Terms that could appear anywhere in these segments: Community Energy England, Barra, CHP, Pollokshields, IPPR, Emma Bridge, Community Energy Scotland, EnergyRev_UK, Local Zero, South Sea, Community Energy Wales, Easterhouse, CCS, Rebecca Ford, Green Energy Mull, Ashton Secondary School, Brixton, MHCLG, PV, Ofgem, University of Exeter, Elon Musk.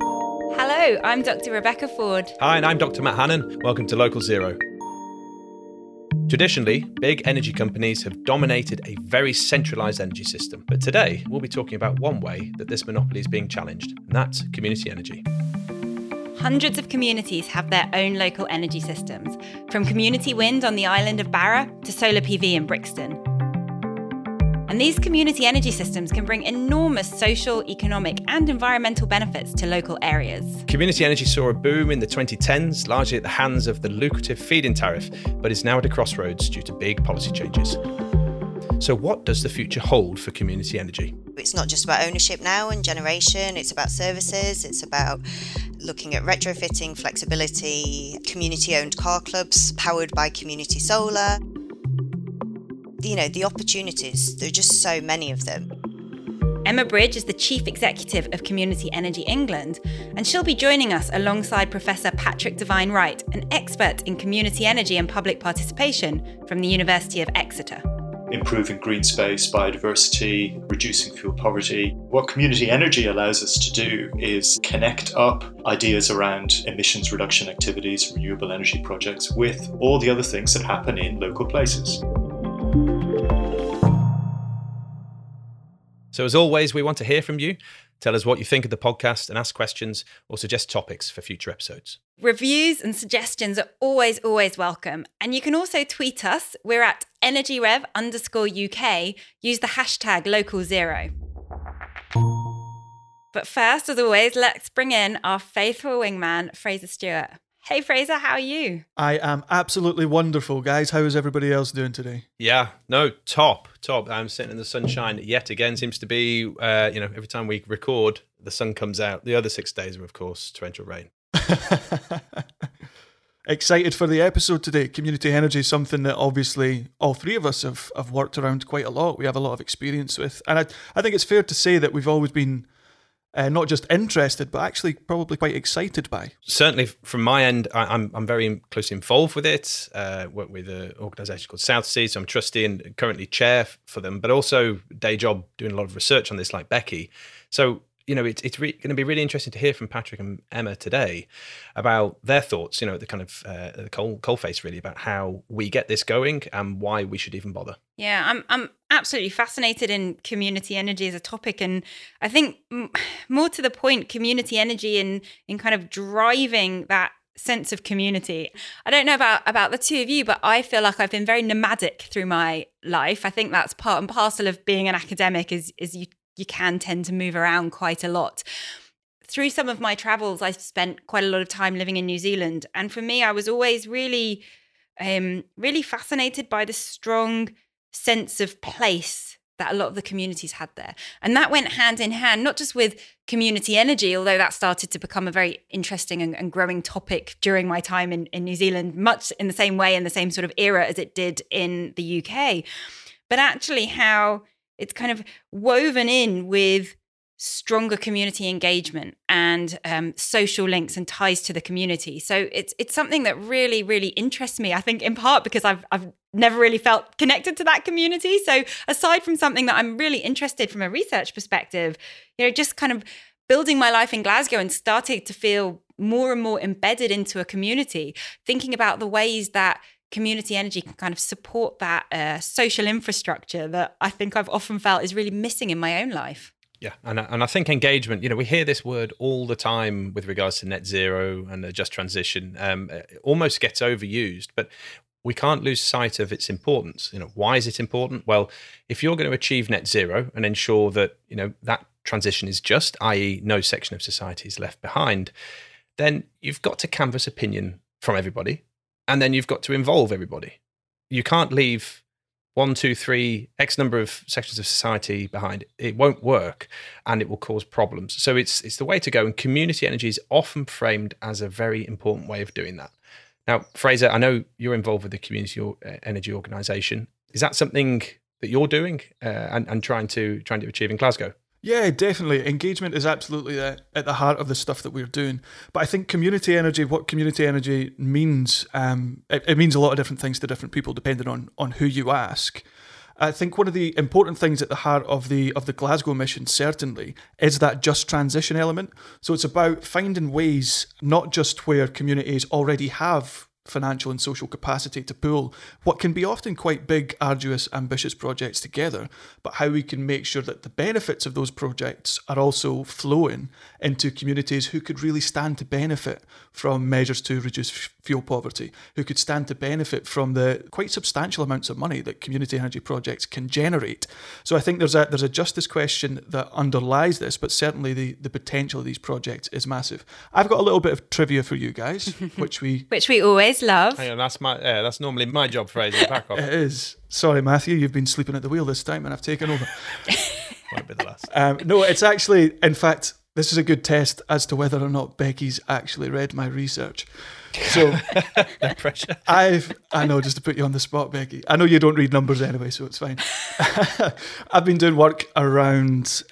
Hello, I'm Dr. Rebecca Ford. Hi, and I'm Dr. Matt Hannan. Welcome to Local Zero. Traditionally, big energy companies have dominated a very centralised energy system. But today, we'll be talking about one way that this monopoly is being challenged, and that's community energy. Hundreds of communities have their own local energy systems, from community wind on the island of Barra to solar PV in Brixton. And these community energy systems can bring enormous social, economic and environmental benefits to local areas. Community energy saw a boom in the 2010s, largely at the hands of the lucrative feed-in tariff, but is now at a crossroads due to big policy changes. So what does the future hold for community energy? It's not just about ownership now and generation, it's about services, it's about looking at retrofitting, flexibility, community-owned car clubs powered by community solar. You know, the opportunities, there are just so many of them. Emma Bridge is the Chief Executive of Community Energy England, and she'll be joining us alongside Professor Patrick Devine-Wright, an expert in community energy and public participation from the University of Exeter. Improving green space, biodiversity, reducing fuel poverty. What community energy allows us to do is connect up ideas around emissions reduction activities, renewable energy projects, with all the other things that happen in local places. So as always, we want to hear from you. Tell us what you think of the podcast and ask questions or suggest topics for future episodes. Reviews and suggestions are always welcome. And you can also tweet us. We're at EnergyRev_UK. Use the hashtag #LocalZero. But first, as always, let's bring in our faithful wingman, Fraser Stewart. Hey Fraser, how are you? I am absolutely wonderful, guys. How is everybody else doing today? Yeah, no, top. I'm sitting in the sunshine yet again. Seems to be, every time we record, the sun comes out. The other 6 days are, of course, torrential rain. Excited for the episode today. Community energy is something that obviously all three of us have worked around quite a lot. We have a lot of experience with. And I think it's fair to say that we've always been not just interested, but actually probably quite excited by. Certainly from my end, I'm very closely involved with it. Work with an organisation called South Sea, so I'm trustee and currently chair for them, but also day job doing a lot of research on this like Becky. So, you know, it's going to be really interesting to hear from Patrick and Emma today about their thoughts, you know, at the kind of the coalface really, about how we get this going and why we should even bother. Yeah, I'm absolutely fascinated in community energy as a topic, and I think more to the point, community energy in kind of driving that sense of community. I don't know about the two of you, but I feel like I've been very nomadic through my life. I think that's part and parcel of being an academic is you can tend to move around quite a lot. Through some of my travels, I spent quite a lot of time living in New Zealand, and for me, I was always really, really fascinated by the strong sense of place that a lot of the communities had there. And that went hand in hand, not just with community energy, although that started to become a very interesting and growing topic during my time in New Zealand, much in the same way, in the same sort of era as it did in the UK, but actually how it's kind of woven in with stronger community engagement and social links and ties to the community. So it's something that really, really interests me, I think, in part because I've never really felt connected to that community. So aside from something that I'm really interested from a research perspective, you know, just kind of building my life in Glasgow and starting to feel more and more embedded into a community, thinking about the ways that community energy can kind of support that social infrastructure that I think I've often felt is really missing in my own life. Yeah, and I think engagement, you know, we hear this word all the time with regards to net zero and the just transition, it almost gets overused, but we can't lose sight of its importance. You know, why is it important? Well, if you're going to achieve net zero and ensure that, you know, that transition is just, i.e. no section of society is left behind, then you've got to canvass opinion from everybody, and then you've got to involve everybody. You can't leave 1, 2, 3, X number of sections of society behind. It won't work and it will cause problems. So it's the way to go. And community energy is often framed as a very important way of doing that. Now, Fraser, I know you're involved with the Community Energy Organisation. Is that something that you're doing and trying to achieve in Glasgow? Yeah, definitely. Engagement is absolutely at the heart of the stuff that we're doing. But I think community energy, what community energy means, it means a lot of different things to different people depending on who you ask. I think one of the important things at the heart of the Glasgow mission certainly is that just transition element. So it's about finding ways, not just where communities already have financial and social capacity to pull what can be often quite big, arduous, ambitious projects together, but how we can make sure that the benefits of those projects are also flowing into communities who could really stand to benefit from measures to reduce fuel poverty, who could stand to benefit from the quite substantial amounts of money that community energy projects can generate. So I think there's a justice question that underlies this, but certainly the potential of these projects is massive. I've got a little bit of trivia for you guys, which we always love. Hang on, that's normally my job, Fraser. Back off. It is. Sorry, Matthew, you've been sleeping at the wheel this time and I've taken over. Won't be the last. No, it's actually, in fact, this is a good test as to whether or not Becky's actually read my research. So, no pressure. I know, just to put you on the spot, Becky. I know you don't read numbers anyway, so it's fine. I've been doing work around,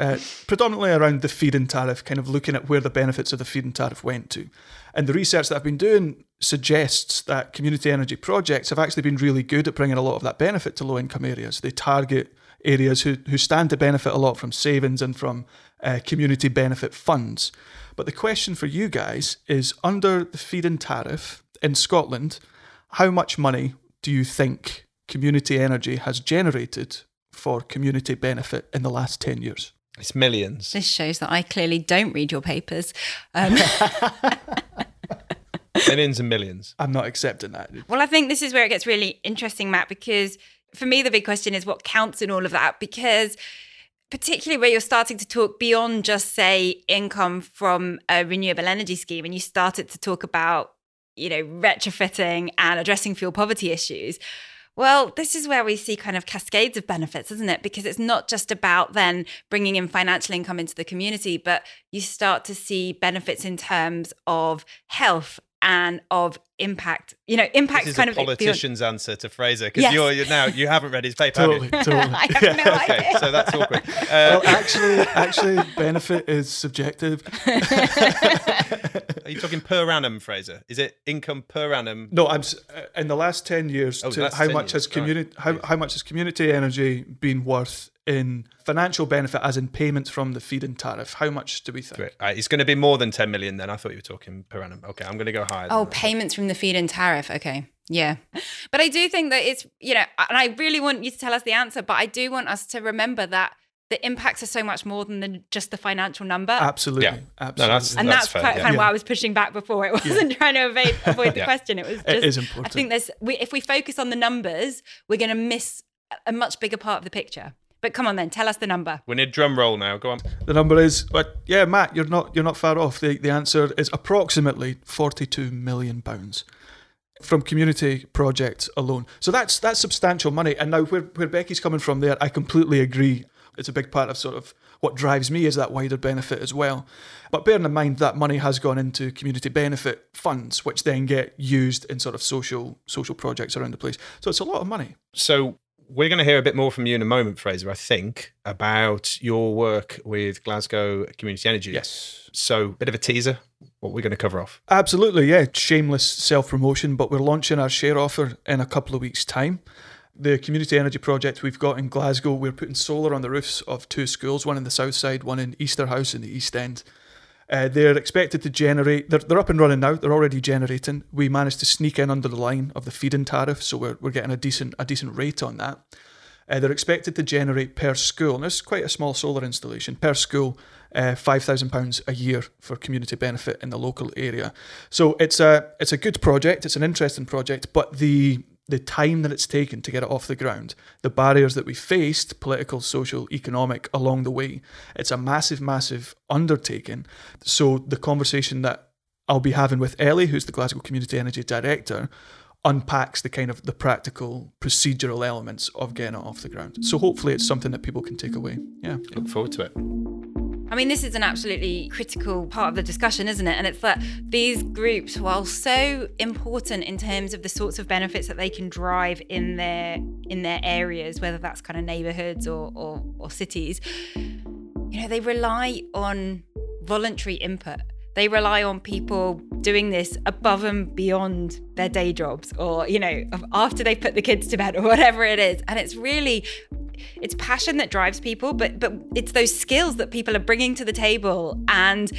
predominantly around the feed-in tariff, kind of looking at where the benefits of the feed-in tariff went to. And the research that I've been doing suggests that community energy projects have actually been really good at bringing a lot of that benefit to low-income areas. They target areas who stand to benefit a lot from savings and from community benefit funds. But the question for you guys is, under the feed-in tariff in Scotland, how much money do you think community energy has generated for community benefit in the last 10 years? It's millions. This shows that I clearly don't read your papers. Millions and millions. I'm not accepting that. Well, I think this is where it gets really interesting, Matt, because for me, the big question is what counts in all of that, because particularly where you're starting to talk beyond just, say, income from a renewable energy scheme, and you started to talk about, you know, retrofitting and addressing fuel poverty issues. Well, this is where we see kind of cascades of benefits, isn't it? Because it's not just about then bringing in financial income into the community, but you start to see benefits in terms of health and of impact, you know, impact. This is kind a of politician's answer to Fraser, because yes. You're now, you haven't read his paper. Totally. I have no idea. Okay, so that's awkward. Well, actually, benefit is subjective. Are you talking per annum, Fraser? Is it income per annum? No, I'm in the last 10 years. Oh, to how much years. Has community right. how much has community energy been worth in financial benefit, as in payments from the feed-in tariff? How much do we think? It's going to be more than 10 million then. I thought you were talking per annum. Okay, I'm going to go higher. Oh, payments from the feed-in tariff. Okay, yeah. But I do think that it's, you know, and I really want you to tell us the answer, but I do want us to remember that the impacts are so much more than just the financial number. Absolutely. Yeah. Absolutely. No, that's fair, kind of why I was pushing back before. It wasn't trying to avoid the question. It was just, it is important. I think if we focus on the numbers, we're going to miss a much bigger part of the picture. But come on then, tell us the number. We need a drum roll now, go on. The number is, Matt, you're not far off. The answer is approximately £42 million from community projects alone. So that's substantial money. And now where Becky's coming from there, I completely agree. It's a big part of sort of what drives me is that wider benefit as well. But bearing in mind that money has gone into community benefit funds, which then get used in sort of social projects around the place. So it's a lot of money. So We're going to hear a bit more from you in a moment, Fraser, I think, about your work with Glasgow Community Energy. Yes. So, bit of a teaser, what we're going to cover off. Absolutely, yeah. Shameless self-promotion, but we're launching our share offer in a couple of weeks' time. The community energy project we've got in Glasgow, we're putting solar on the roofs of two schools, one in the south side, one in Easterhouse in the east end. They're expected to generate, they're up and running now, they're already generating. We managed to sneak in under the line of the feed-in tariff, so we're getting a decent rate on that. They're expected to generate per school, and it's quite a small solar installation, per school, £5,000 a year for community benefit in the local area. So it's a good project, it's an interesting project, but the time that it's taken to get it off the ground, the barriers that we faced, political, social, economic, along the way, it's a massive, massive undertaking. So the conversation that I'll be having with Ellie, who's the Glasgow Community Energy Director, unpacks the kind of the practical procedural elements of getting it off the ground. So hopefully it's something that people can take away. Yeah. Look forward to it. I mean, this is an absolutely critical part of the discussion, isn't it? And it's that these groups, while so important in terms of the sorts of benefits that they can drive in their areas, whether that's kind of neighbourhoods or cities, you know, they rely on voluntary input. They rely on people doing this above and beyond their day jobs or, you know, after they put the kids to bed or whatever it is. And it's really... it's passion that drives people, but it's those skills that people are bringing to the table, and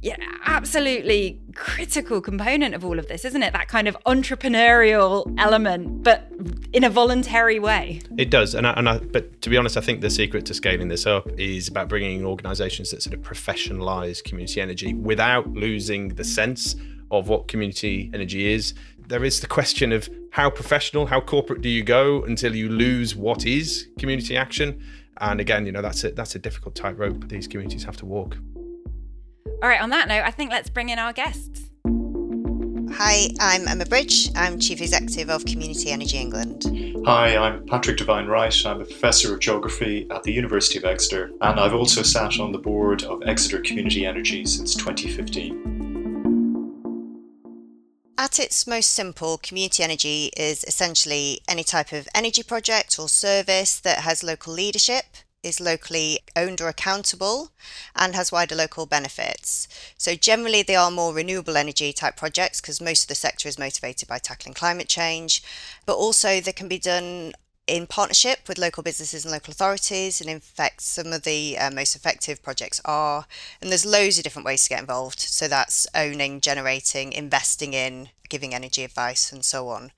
yeah, absolutely critical component of all of this, isn't it? That kind of entrepreneurial element, but in a voluntary way. It does, but to be honest, I think the secret to scaling this up is about bringing organisations that sort of professionalise community energy without losing the sense of what community energy is. There is the question of how professional, how corporate do you go until you lose what is community action? And again, you know, that's a difficult tightrope these communities have to walk. All right, on that note, I think let's bring in our guests. Hi, I'm Emma Bridge. I'm Chief Executive of Community Energy England. Hi, I'm Patrick Devine-Wright. I'm a Professor of Geography at the University of Exeter, and I've also sat on the board of Exeter Community Energy since 2015. At its most simple, community energy is essentially any type of energy project or service that has local leadership, is locally owned or accountable, and has wider local benefits. So generally they are more renewable energy type projects because most of the sector is motivated by tackling climate change, but also they can be done in partnership with local businesses and local authorities, and in fact some of the most effective projects are, and there's loads of different ways to get involved, so that's owning, generating, investing in, giving energy advice and so on.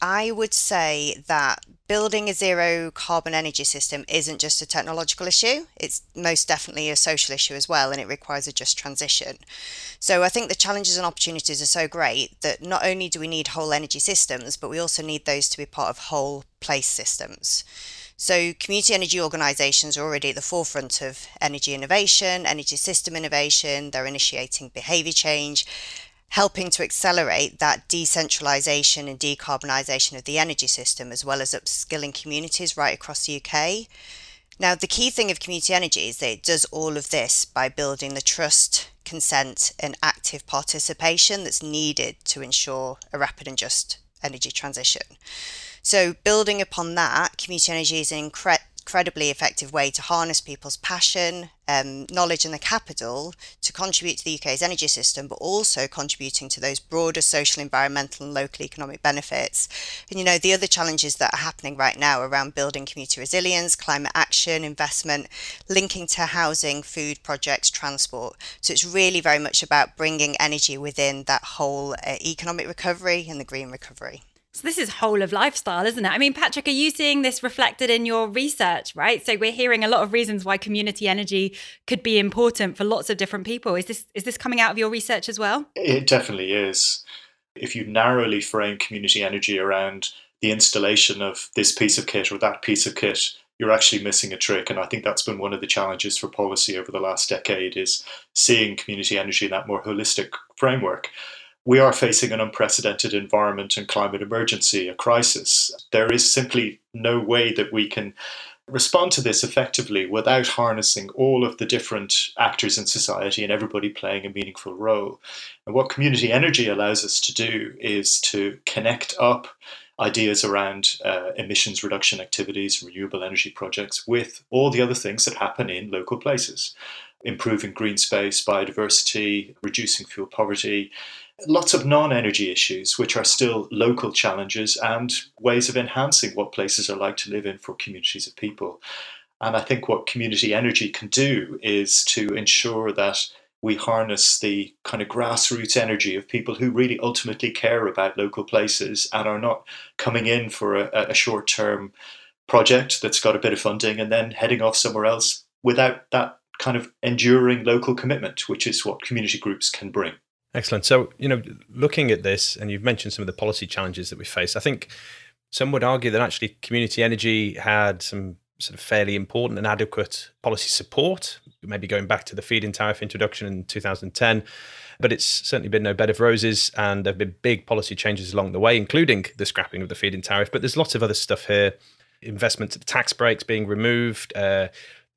I would say that building a zero carbon energy system isn't just a technological issue, it's most definitely a social issue as well, and it requires a just transition. So I think the challenges and opportunities are so great that not only do we need whole energy systems, but we also need those to be part of whole place systems. So community energy organisations are already at the forefront of energy innovation, energy system innovation, they're initiating behaviour change, helping to accelerate that decentralisation and decarbonisation of the energy system, as well as upskilling communities right across the UK. Now, the key thing of community energy is that it does all of this by building the trust, consent and active participation that's needed to ensure a rapid and just energy transition. So building upon that, community energy is an incredibly effective way to harness people's passion, knowledge and the capital to contribute to the UK's energy system, but also contributing to those broader social, environmental and local economic benefits. And you know, the other challenges that are happening right now around building community resilience, climate action, investment, linking to housing, food projects, transport. So it's really very much about bringing energy within that whole economic recovery and the green recovery. So this is whole of lifestyle, isn't it? I mean, Patrick, are you seeing this reflected in your research, right? So we're hearing a lot of reasons why community energy could be important for lots of different people. Is this coming out of your research as well? It definitely is. If you narrowly frame community energy around the installation of this piece of kit or that piece of kit, you're actually missing a trick. And I think that's been one of the challenges for policy over the last decade, is seeing community energy in that more holistic framework. We are facing an unprecedented environment and climate emergency, a crisis. There is simply no way that we can respond to this effectively without harnessing all of the different actors in society and everybody playing a meaningful role. And what community energy allows us to do is to connect up ideas around emissions reduction activities, renewable energy projects, with all the other things that happen in local places. Improving green space, biodiversity, reducing fuel poverty, lots of non-energy issues, which are still local challenges and ways of enhancing what places are like to live in for communities of people. And I think what community energy can do is to ensure that we harness the kind of grassroots energy of people who really ultimately care about local places and are not coming in for a short-term project that's got a bit of funding and then heading off somewhere else without that kind of enduring local commitment, which is what community groups can bring. Excellent. So, you know, looking at this, and you've mentioned some of the policy challenges that we face, I think some would argue that actually community energy had some sort of fairly important and adequate policy support, maybe going back to the feed-in tariff introduction in 2010, but it's certainly been no bed of roses, and there have been big policy changes along the way, including the scrapping of the feed-in tariff, but there's lots of other stuff here, investment tax breaks being removed,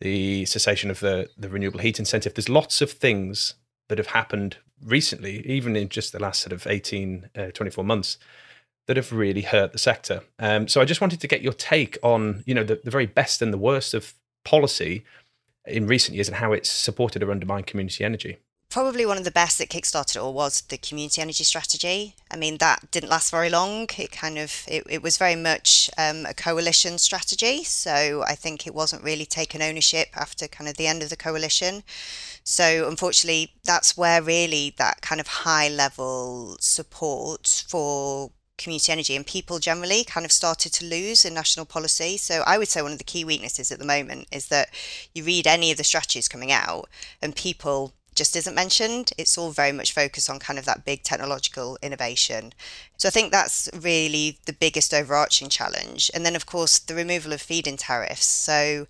the cessation of the renewable heat incentive. There's lots of things that have happened recently, even in just the last sort of 24 months, that have really hurt the sector. So I just wanted to get your take on, you know, the very best and the worst of policy in recent years and how it's supported or undermined community energy. Probably one of the best that kickstarted it all was the community energy strategy. I mean, that didn't last very long. It was very much a coalition strategy. So I think it wasn't really taken ownership after kind of the end of the coalition. So unfortunately, that's where really that kind of high level support for community energy and people generally kind of started to lose in national policy. So I would say one of the key weaknesses at the moment is that you read any of the strategies coming out and people just isn't mentioned. It's all very much focused on kind of that big technological innovation. So I think that's really the biggest overarching challenge. And then, of course, the removal of feed-in tariffs. So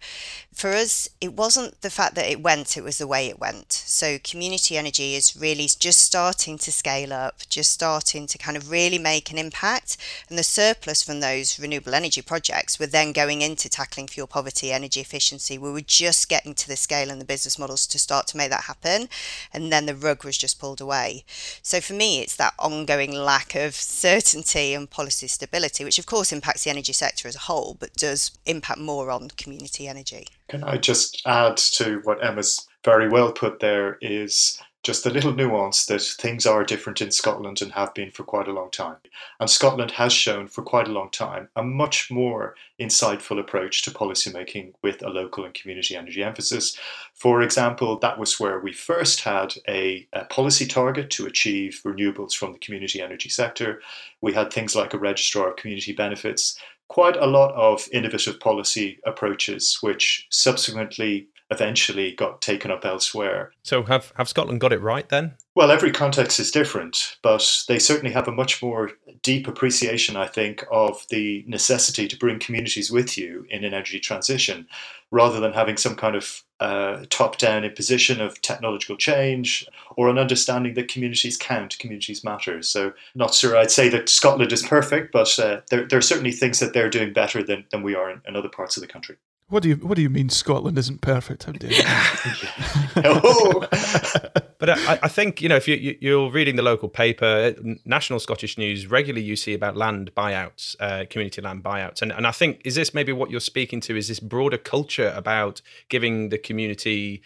for us, it wasn't the fact that it went, it was the way it went. So community energy is really just starting to scale up, just starting to kind of really make an impact. And the surplus from those renewable energy projects were then going into tackling fuel poverty, energy efficiency. We were just getting to the scale and the business models to start to make that happen. And then the rug was just pulled away. So for me, it's that ongoing lack of certainty and policy stability, which of course impacts the energy sector as a whole, but does impact more on community energy. Can I just add to what Emma's very well put there is just a little nuance that things are different in Scotland and have been for quite a long time. And Scotland has shown for quite a long time a much more insightful approach to policymaking with a local and community energy emphasis. For example, that was where we first had a policy target to achieve renewables from the community energy sector. We had things like a registrar of community benefits, quite a lot of innovative policy approaches, which subsequently eventually got taken up elsewhere. So have Scotland got it right then? Well, every context is different, but they certainly have a much more deep appreciation, I think, of the necessity to bring communities with you in an energy transition, rather than having some kind of top-down imposition of technological change or an understanding that communities count, communities matter. So not sure I'd say that Scotland is perfect, but there are certainly things that they're doing better than we are in other parts of the country. What do you mean Scotland isn't perfect? How dare you? Oh. But I think, you know, if you're reading the local paper, National Scottish News, regularly you see about land buyouts, community land buyouts. And I think, is this maybe what you're speaking to? Is this broader culture about giving the community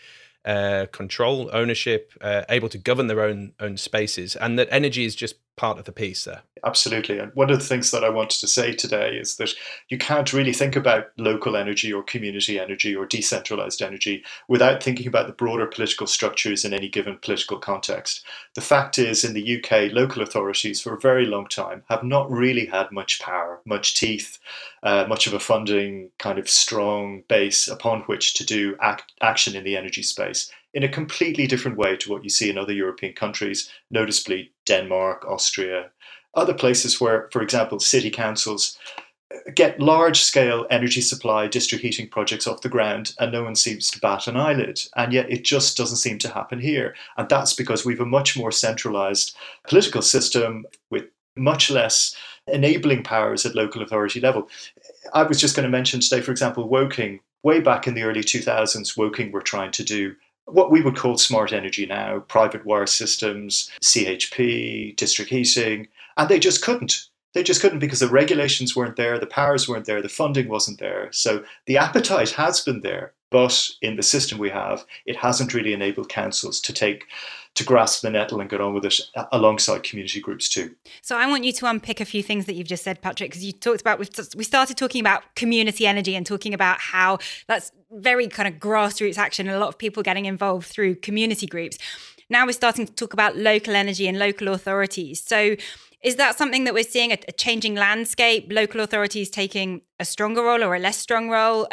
control, ownership, able to govern their own spaces, and that energy is just part of the piece there? Absolutely. And one of the things that I wanted to say today is that you can't really think about local energy or community energy or decentralized energy without thinking about the broader political structures in any given political context. The fact is, in the UK, local authorities for a very long time have not really had much power, much teeth, much of a funding kind of strong base upon which to do action in the energy space, in a completely different way to what you see in other European countries, noticeably Denmark, Austria, other places where, for example, city councils get large-scale energy supply, district heating projects off the ground, and no one seems to bat an eyelid. And yet it just doesn't seem to happen here. And that's because we've a much more centralised political system with much less enabling powers at local authority level. I was just going to mention today, for example, Woking. Way back in the early 2000s, Woking were trying to do what we would call smart energy now, private wire systems, CHP, district heating, and they just couldn't. They just couldn't, because the regulations weren't there, the powers weren't there, the funding wasn't there. So the appetite has been there, but in the system we have, it hasn't really enabled councils to grasp the nettle and get on with it alongside community groups too. So I want you to unpick a few things that you've just said, Patrick, because you talked about, we started talking about community energy and talking about how that's very kind of grassroots action and a lot of people getting involved through community groups. Now we're starting to talk about local energy and local authorities. So is that something that we're seeing, a changing landscape, local authorities taking a stronger role or a less strong role?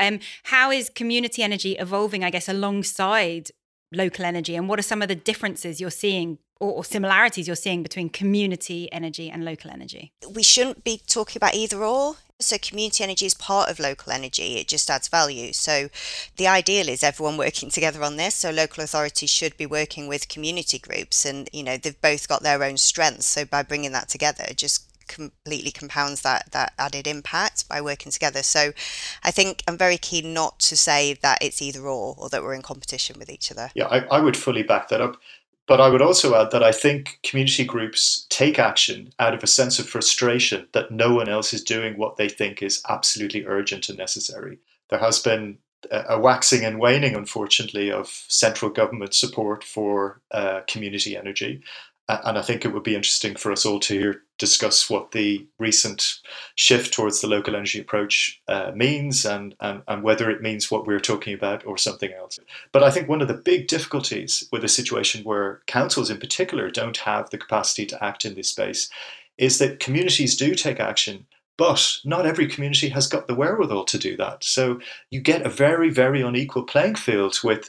How is community energy evolving, I guess, alongside local energy? And what are some of the differences you're seeing or similarities you're seeing between community energy and local energy? We shouldn't be talking about either or. So community energy is part of local energy, it just adds value. So the ideal is everyone working together on this. So local authorities should be working with community groups and, you know, they've both got their own strengths. So by bringing that together, it just completely compounds that added impact by working together. So I think I'm very keen not to say that it's either or that we're in competition with each other. Yeah, I would fully back that up. But I would also add that I think community groups take action out of a sense of frustration that no one else is doing what they think is absolutely urgent and necessary. There has been a waxing and waning, unfortunately, of central government support for community energy. And I think it would be interesting for us all to discuss what the recent shift towards the local energy approach means and whether it means what we're talking about or something else. But I think one of the big difficulties with a situation where councils in particular don't have the capacity to act in this space is that communities do take action, but not every community has got the wherewithal to do that. So you get a very, very unequal playing field with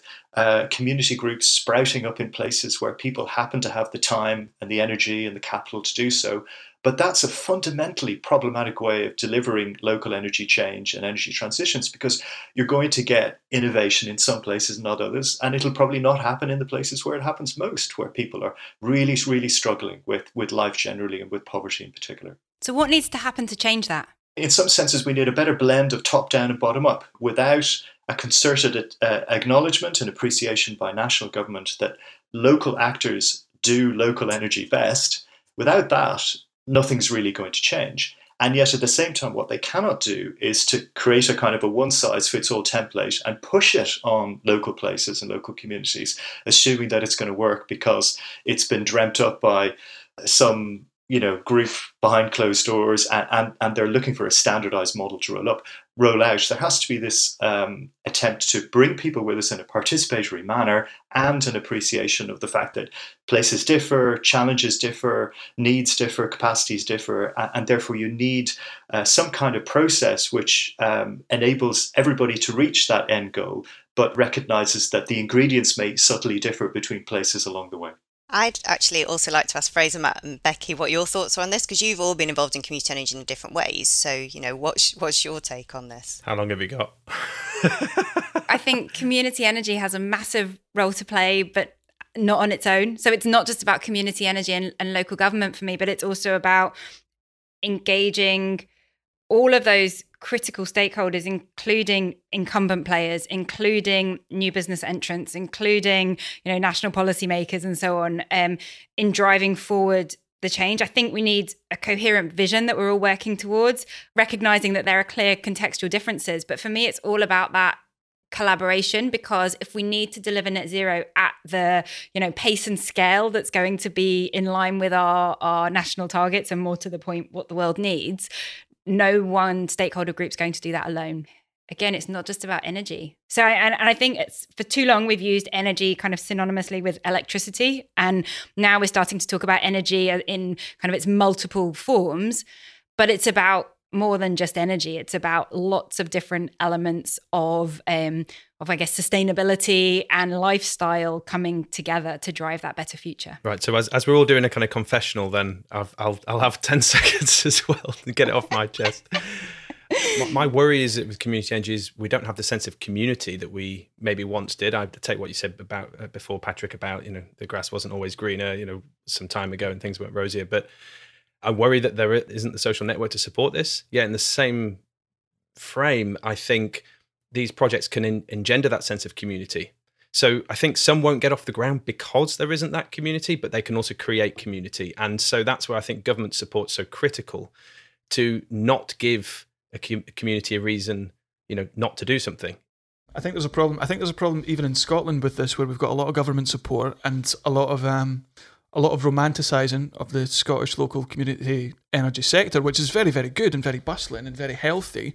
community groups sprouting up in places where people happen to have the time and the energy and the capital to do so. But that's a fundamentally problematic way of delivering local energy change and energy transitions, because you're going to get innovation in some places, not others. And it'll probably not happen in the places where it happens most, where people are really, really struggling with life generally and with poverty in particular. So what needs to happen to change that? In some senses, we need a better blend of top-down and bottom-up without a concerted acknowledgement and appreciation by national government that local actors do local energy best. Without that, nothing's really going to change. And yet at the same time, what they cannot do is to create a kind of a one-size-fits-all template and push it on local places and local communities, assuming that it's going to work because it's been dreamt up by some group behind closed doors and they're looking for a standardized model to roll out. There has to be this attempt to bring people with us in a participatory manner and an appreciation of the fact that places differ, challenges differ, needs differ, capacities differ, and therefore you need some kind of process which enables everybody to reach that end goal, but recognizes that the ingredients may subtly differ between places along the way. I'd actually also like to ask Fraser, Matt and Becky what your thoughts are on this, because you've all been involved in community energy in different ways. So, what's your take on this? How long have you got? I think community energy has a massive role to play, but not on its own. So it's not just about community energy and local government for me, but it's also about engaging all of those critical stakeholders, including incumbent players, including new business entrants, including national policymakers and so on, in driving forward the change. I think we need a coherent vision that we're all working towards, recognizing that there are clear contextual differences. But for me, it's all about that collaboration, because if we need to deliver net zero at the pace and scale that's going to be in line with our national targets and, more to the point, what the world needs, no one stakeholder group's going to do that alone. Again, it's not just about energy. So, and I think it's, for too long we've used energy kind of synonymously with electricity, and now we're starting to talk about energy in kind of its multiple forms. But it's about more than just energy. It's about lots of different elements of, I guess, sustainability and lifestyle coming together to drive that better future. Right. So as we're all doing a kind of confessional, then I'll have 10 seconds as well to get it off my chest. My worry is that with community energy is we don't have the sense of community that we maybe once did. I take what you said about before, Patrick, about the grass wasn't always greener, some time ago, and things weren't rosier, but I worry that there isn't the social network to support this. Yeah, in the same frame, I think these projects can engender that sense of community. So I think some won't get off the ground because there isn't that community, but they can also create community. And so that's where I think government support's so critical, to not give a community a reason, you know, not to do something. I think there's a problem. I think there's a problem even in Scotland with this, where we've got a lot of government support and a lot of romanticising of the Scottish local community energy sector, which is very, very good and very bustling and very healthy.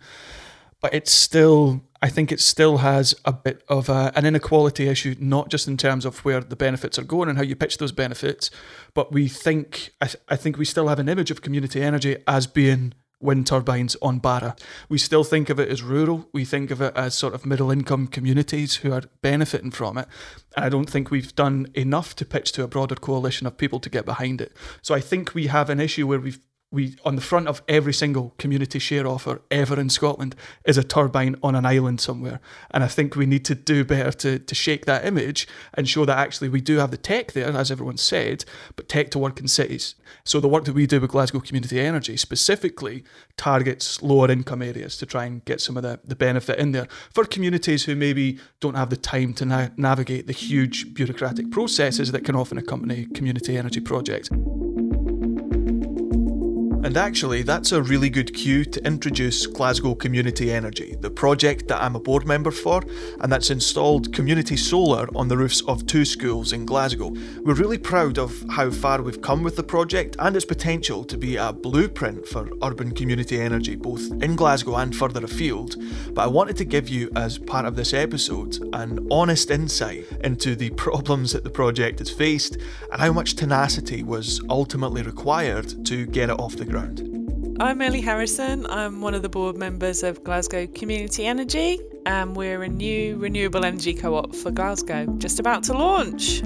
But it's still, I think it still has a bit of an inequality issue, not just in terms of where the benefits are going and how you pitch those benefits, but we think, I think we still have an image of community energy as being wind turbines on Barra. We still think of it as rural. We think of it as sort of middle income communities who are benefiting from it. And I don't think we've done enough to pitch to a broader coalition of people to get behind it. So I think we have an issue where we on the front of every single community share offer ever in Scotland is a turbine on an island somewhere. And I think we need to do better to shake that image and show that actually we do have the tech there, as everyone said, but tech to work in cities. So the work that we do with Glasgow Community Energy specifically targets lower income areas to try and get some of the benefit in there for communities who maybe don't have the time to navigate the huge bureaucratic processes that can often accompany community energy projects. And actually, that's a really good cue to introduce Glasgow Community Energy, the project that I'm a board member for, and that's installed community solar on the roofs of 2 schools in Glasgow. We're really proud of how far we've come with the project and its potential to be a blueprint for urban community energy, both in Glasgow and further afield. But I wanted to give you, as part of this episode, an honest insight into the problems that the project has faced and how much tenacity was ultimately required to get it off the ground. I'm Ellie Harrison. I'm one of the board members of Glasgow Community Energy, and we're a new renewable energy co-op for Glasgow, just about to launch.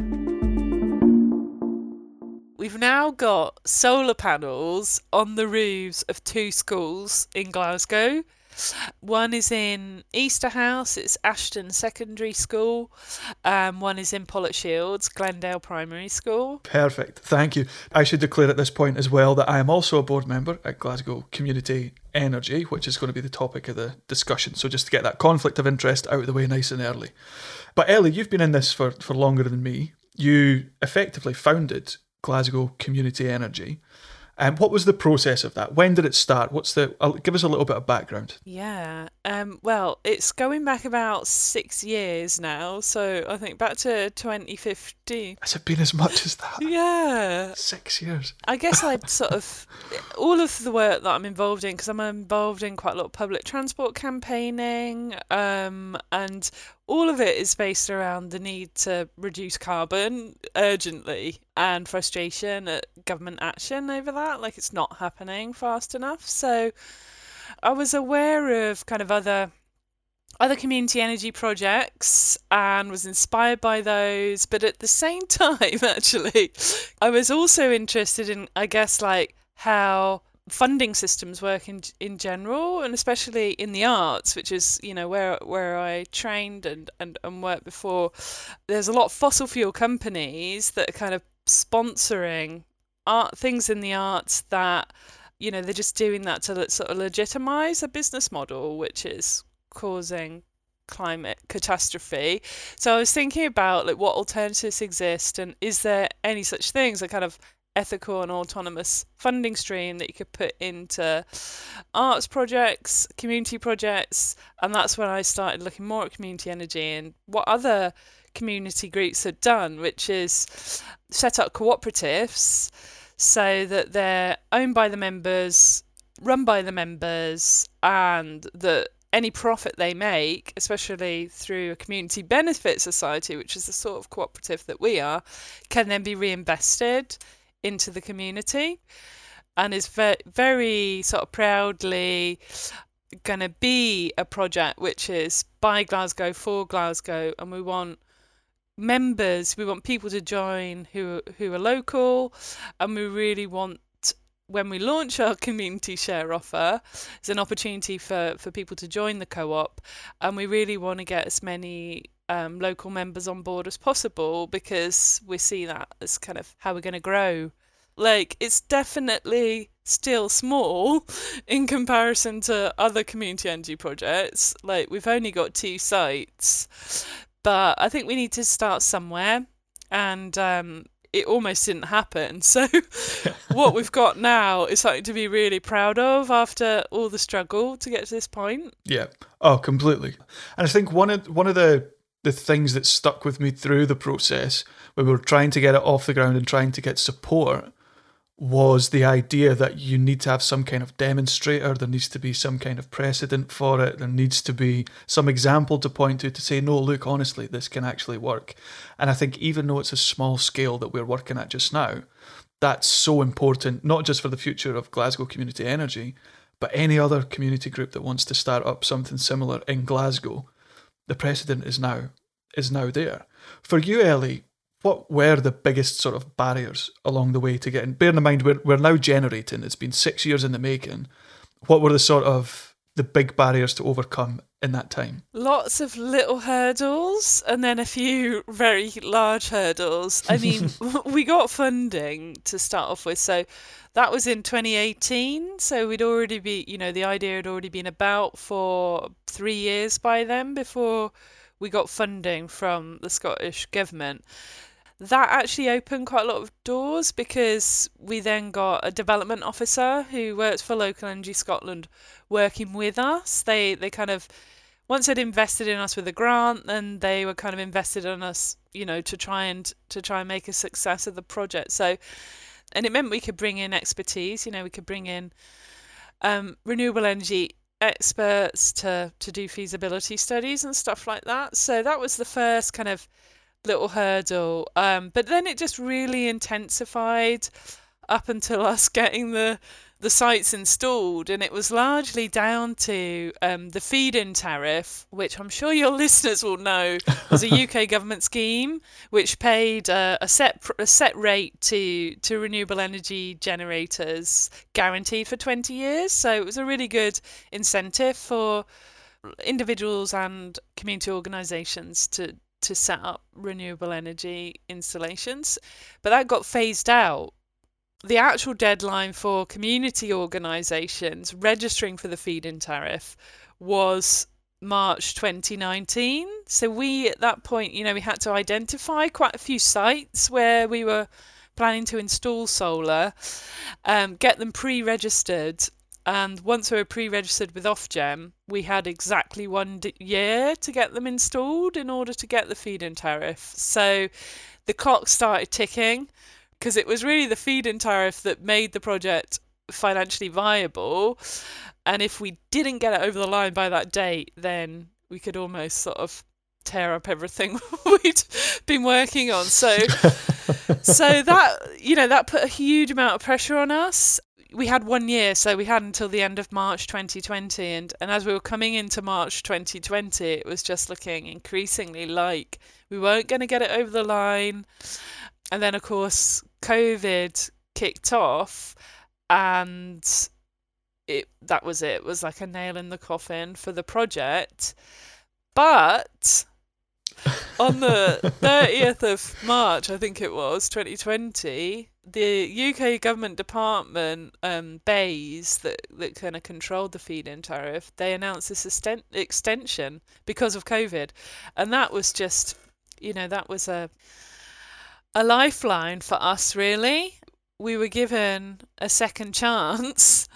We've now got solar panels on the roofs of 2 schools in Glasgow. One is in Easterhouse, it's Ashton Secondary School. One is in Pollokshields, Glendale Primary School. Perfect, thank you. I should declare at this point as well that I am also a board member at Glasgow Community Energy, which is going to be the topic of the discussion. So just to get that conflict of interest out of the way nice and early. But Ellie, you've been in this for longer than me. You effectively founded Glasgow Community Energy. And what was the process of that? When did it start? Give us a little bit of background. Yeah, well, it's going back about 6 years now. So I think back to 2015. Has it been as much as that? Yeah. 6 years. I guess I'd sort of, all of the work that I'm involved in, because I'm involved in quite a lot of public transport campaigning, and all of it is based around the need to reduce carbon urgently and frustration at government action over that. Like, it's not happening fast enough. So I was aware of kind of other community energy projects and was inspired by those. But at the same time, actually, I was also interested in, I guess, like how funding systems work in general, and especially in the arts, which is, you know, where I trained and worked before. There's a lot of fossil fuel companies that are kind of sponsoring art things in the arts that, you know, they're just doing that to sort of legitimize a business model which is causing climate catastrophe. So I was thinking about like what alternatives exist, and is there any such things that kind of ethical and autonomous funding stream that you could put into arts projects, community projects. And that's when I started looking more at community energy and what other community groups had done, which is set up cooperatives so that they're owned by the members, run by the members, and that any profit they make, especially through a community benefit society, which is the sort of cooperative that we are, can then be reinvested into the community, and is very sort of proudly going to be a project which is by Glasgow for Glasgow, and we want members, we want people to join who are local, and we really want, when we launch our community share offer, it's an opportunity for people to join the co-op, and we really want to get as many local members on board as possible, because we see that as kind of how we're going to grow. Like, it's definitely still small in comparison to other community energy projects. Like, we've only got 2 sites, But I think we need to start somewhere, and it almost didn't happen. So what we've got now is something to be really proud of after all the struggle to get to this point. Yeah. Oh, completely. And I think one of the things that stuck with me through the process, when we were trying to get it off the ground and trying to get support, was the idea that you need to have some kind of demonstrator, there needs to be some kind of precedent for it, there needs to be some example to point to say, no, look, honestly, this can actually work. And I think even though it's a small scale that we're working at just now, that's so important, not just for the future of Glasgow Community Energy, but any other community group that wants to start up something similar in Glasgow. The precedent is now there. For you, Ellie, what were the biggest sort of barriers along the way to getting? Bearing in mind we're now generating, it's been 6 years in the making. What were the big barriers to overcome in that time? Lots of little hurdles and then a few very large hurdles. I mean, we got funding to start off with, so that was in 2018. So we'd already be, the idea had already been about for 3 years by then before we got funding from the Scottish Government. That actually opened quite a lot of doors because we then got a development officer who worked for Local Energy Scotland working with us. They kind of, once they'd invested in us with a grant, then they were kind of invested in us, to try and make a success of the project. So, and it meant we could bring in expertise, we could bring in renewable energy experts to do feasibility studies and stuff like that. So that was the first kind of little hurdle, but then it just really intensified up until us getting the sites installed, and it was largely down to the feed-in tariff, which I'm sure your listeners will know was a UK government scheme which paid a set rate to renewable energy generators, guaranteed for 20 years. So it was a really good incentive for individuals and community organisations to set up renewable energy installations, but that got phased out. The actual deadline for community organisations registering for the feed-in tariff was March 2019. So we, at that point, we had to identify quite a few sites where we were planning to install solar, get them pre-registered. And once we were pre-registered with Ofgem, we had exactly 1 year to get them installed in order to get the feed-in tariff. So the clock started ticking because it was really the feed-in tariff that made the project financially viable. And if we didn't get it over the line by that date, then we could almost sort of tear up everything we'd been working on. So that, that put a huge amount of pressure on us. We had 1 year, so we had until the end of March 2020, and as we were coming into March 2020, it was just looking increasingly like we weren't going to get it over the line. And then, of course, COVID kicked off, and it was like a nail in the coffin for the project. But on the 30th of March, I think it was, 2020, the UK government department, BEIS, that kind of controlled the feed-in tariff, they announced this extension because of COVID. And that was just, that was a lifeline for us, really. We were given a second chance,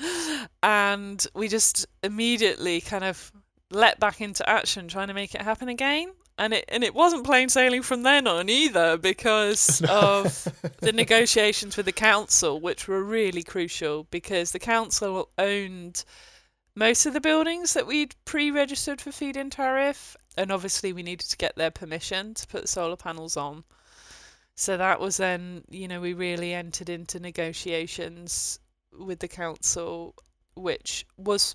and we just immediately kind of leapt back into action trying to make it happen again. And it wasn't plain sailing from then on either because of the negotiations with the council, which were really crucial because the council owned most of the buildings that we'd pre-registered for feed-in tariff. And obviously we needed to get their permission to put solar panels on. So that was then, we really entered into negotiations with the council, which was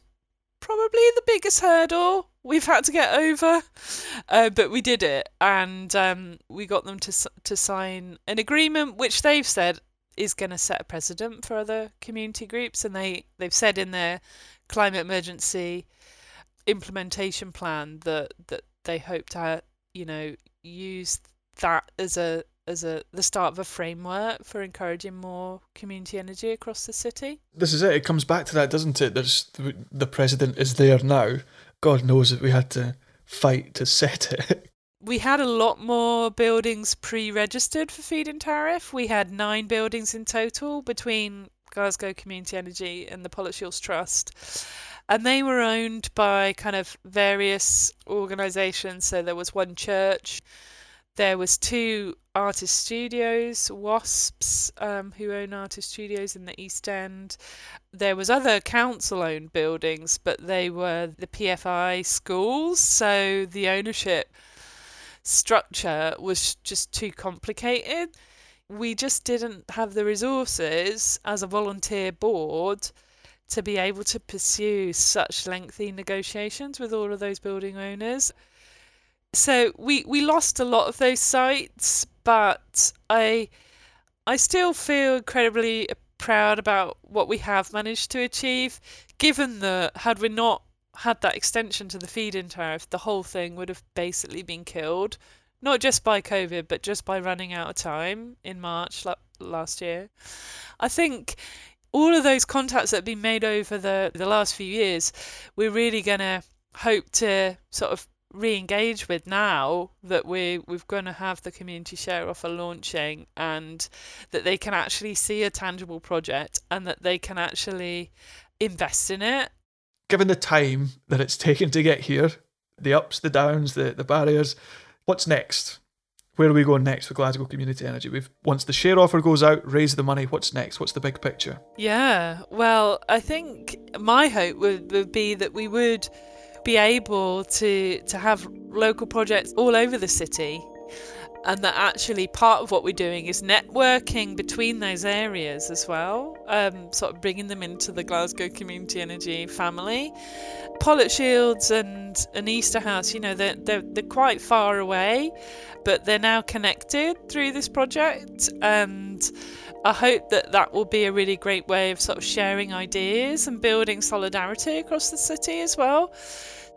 probably the biggest hurdle we've had to get over, but we did it, and we got them to sign an agreement which they've said is going to set a precedent for other community groups, and they've said in their climate emergency implementation plan that they hope to use that as the start of a framework for encouraging more community energy across the city. This is it. It comes back to that, doesn't it? There's the precedent is there now. God knows that we had to fight to set it. we had a lot more buildings pre-registered for feed-in tariff. We had 9 buildings in total between Glasgow Community Energy and the Pollokshields Trust. And they were owned by kind of various organisations. So there was one church, there was 2 artist studios, WASPS, who own artist studios in the East End. There was other council-owned buildings, but they were the PFI schools, so the ownership structure was just too complicated. We just didn't have the resources as a volunteer board to be able to pursue such lengthy negotiations with all of those building owners. So we lost a lot of those sites, but I still feel incredibly proud about what we have managed to achieve, given that had we not had that extension to the feed-in tariff, the whole thing would have basically been killed, not just by COVID, but just by running out of time in March last year. I think all of those contacts that have been made over the last few years, we're really going to hope to sort of re-engage with now that we're going to have the community share offer launching, and that they can actually see a tangible project and that they can actually invest in it. Given the time that it's taken to get here, the ups, the downs, the barriers, what's next? Where are we going next with Glasgow Community Energy? Once the share offer goes out, raise the money, what's next? What's the big picture? Yeah, well, I think my hope would be that we would be able to have local projects all over the city, and that actually part of what we're doing is networking between those areas as well, sort of bringing them into the Glasgow Community Energy family. Pollokshields and Easterhouse, you know, they're quite far away, but they're now connected through this project, and I hope that will be a really great way of sort of sharing ideas and building solidarity across the city as well.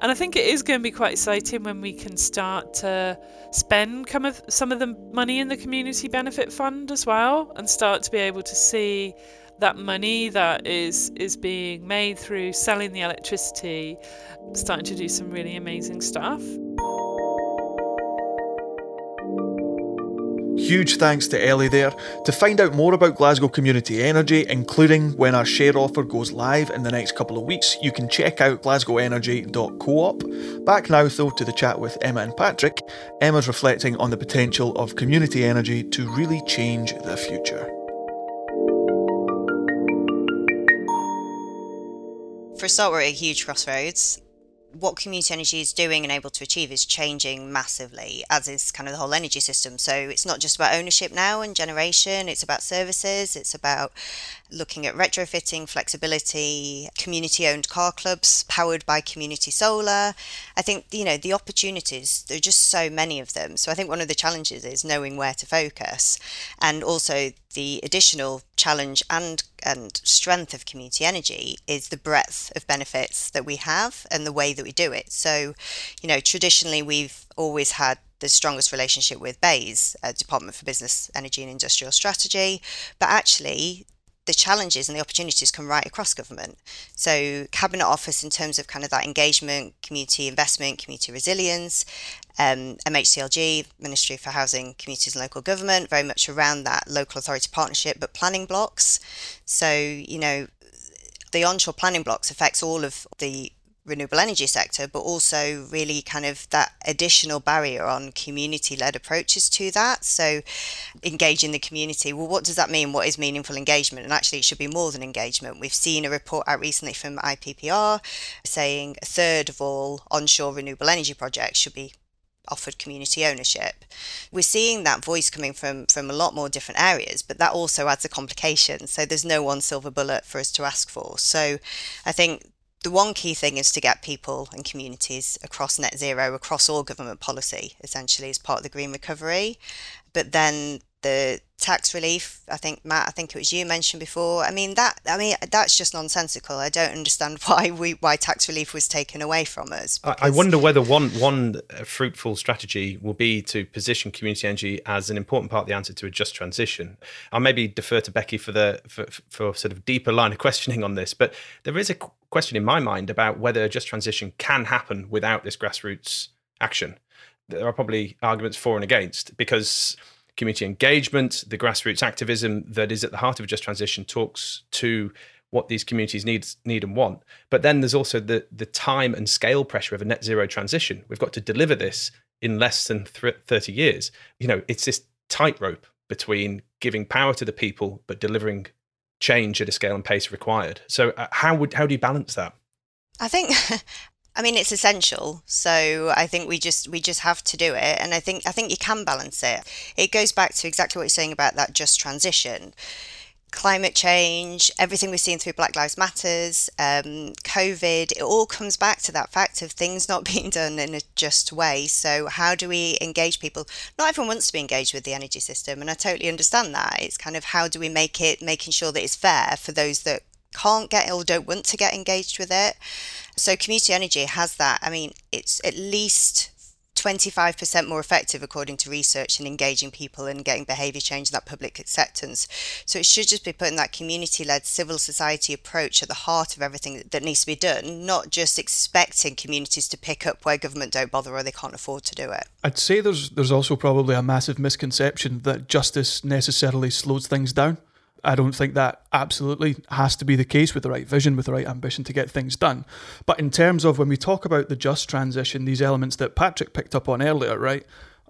And I think it is going to be quite exciting when we can start to spend some of the money in the Community Benefit Fund as well, and start to be able to see that money that is being made through selling the electricity, starting to do some really amazing stuff. Huge thanks to Ellie there. To find out more about Glasgow Community Energy, including when our share offer goes live in the next couple of weeks, you can check out glasgowenergy.coop. Back now, though, to the chat with Emma and Patrick. Emma's reflecting on the potential of community energy to really change the future. For a start, we're at a huge crossroads. What community energy is doing and able to achieve is changing massively, as is kind of the whole energy system. So it's not just about ownership now and generation, it's about services, it's about looking at retrofitting, flexibility, community-owned car clubs powered by community solar. I think, you know, the opportunities, there are just so many of them. So I think one of the challenges is knowing where to focus, and also the additional challenge and strength of community energy is the breadth of benefits that we have and the way that we do it. So, you know, traditionally we've always had the strongest relationship with BEIS, Department for Business, Energy and Industrial Strategy, but actually the challenges and the opportunities come right across government. So Cabinet Office in terms of kind of that engagement, community investment, community resilience, MHCLG, Ministry for Housing, Communities and Local Government, very much around that local authority partnership, but planning blocks. So, you know, the onshore planning blocks affects all of the renewable energy sector, but also really kind of that additional barrier on community-led approaches to that. So engaging the community, well, what does that mean? What is meaningful engagement? And actually it should be more than engagement. We've seen a report out recently from IPPR saying 1/3 of all onshore renewable energy projects should be offered community ownership. We're seeing that voice coming from a lot more different areas, but that also adds a complication. So there's no one silver bullet for us to ask for. So I think the one key thing is to get people and communities across net zero, across all government policy, essentially, as part of the green recovery. But then the tax relief, I think, Matt, I think it was you mentioned before. That's just nonsensical. I don't understand why tax relief was taken away from us. I wonder whether one fruitful strategy will be to position community energy as an important part of the answer to a just transition. I'll maybe defer to Becky for sort of deeper line of questioning on this, but there is a question in my mind about whether a just transition can happen without this grassroots action. there are probably arguments for and against, because community engagement, the grassroots activism that is at the heart of a just transition talks to what these communities need and want. But then there's also the time and scale pressure of a net zero transition. We've got to deliver this in less than 30 years. You know, it's this tightrope between giving power to the people but delivering change at a scale and pace required. So how do you balance that? I mean, it's essential. So I think we just have to do it. And I think you can balance it. It goes back to exactly what you're saying about that just transition. Climate change, everything we've seen through Black Lives Matters, COVID, it all comes back to that fact of things not being done in a just way. So how do we engage people? Not everyone wants to be engaged with the energy system, and I totally understand that. It's kind of how do we make it, making sure that it's fair for those that can't get or don't want to get engaged with it. So community energy has that. I mean, it's at least 25% more effective, according to research, in engaging people and getting behaviour change and that public acceptance. So it should just be putting that community-led civil society approach at the heart of everything that needs to be done, not just expecting communities to pick up where government don't bother or they can't afford to do it. I'd say there's also probably a massive misconception that justice necessarily slows things down. I don't think that absolutely has to be the case with the right vision, with the right ambition to get things done. But in terms of when we talk about the just transition, these elements that Patrick picked up on earlier, right,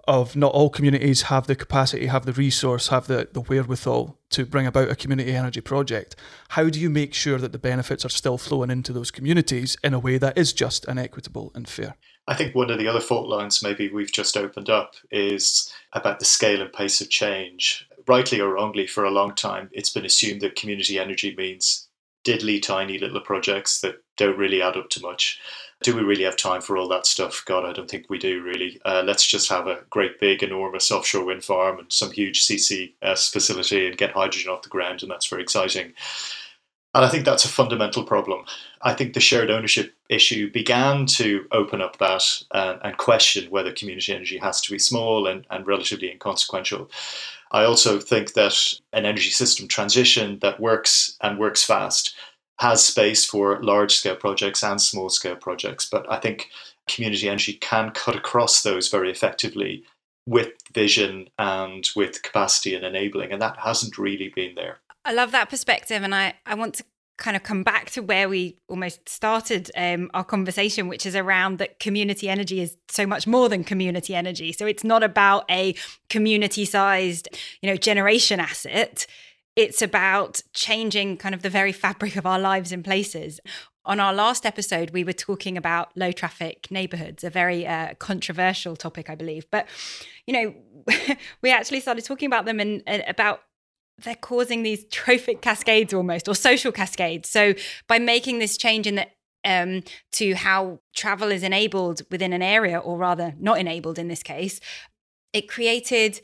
of not all communities have the capacity, have the resource, have the wherewithal to bring about a community energy project. How do you make sure that the benefits are still flowing into those communities in a way that is just and equitable and fair? I think one of the other fault lines maybe we've just opened up is about the scale and pace of change. Rightly or wrongly, for a long time, it's been assumed that community energy means diddly tiny little projects that don't really add up to much. Do we really have time for all that stuff? God, I don't think we do really. Let's just have a great big enormous offshore wind farm and some huge CCS facility and get hydrogen off the ground, and that's very exciting. And I think that's a fundamental problem. I think the shared ownership issue began to open up that and question whether community energy has to be small and relatively inconsequential. I also think that an energy system transition that works and works fast has space for large-scale projects and small-scale projects. But I think community energy can cut across those very effectively with vision and with capacity and enabling. And that hasn't really been there. I love that perspective. And I want to kind of come back to where we almost started our conversation, which is around that community energy is so much more than community energy. So it's not about a community-sized, generation asset. It's about changing kind of the very fabric of our lives and places. On our last episode, we were talking about low traffic neighbourhoods, a very controversial topic, I believe. But, we actually started talking about them and about they're causing these trophic cascades almost, or social cascades. So by making this change in the to how travel is enabled within an area, or rather not enabled in this case, it created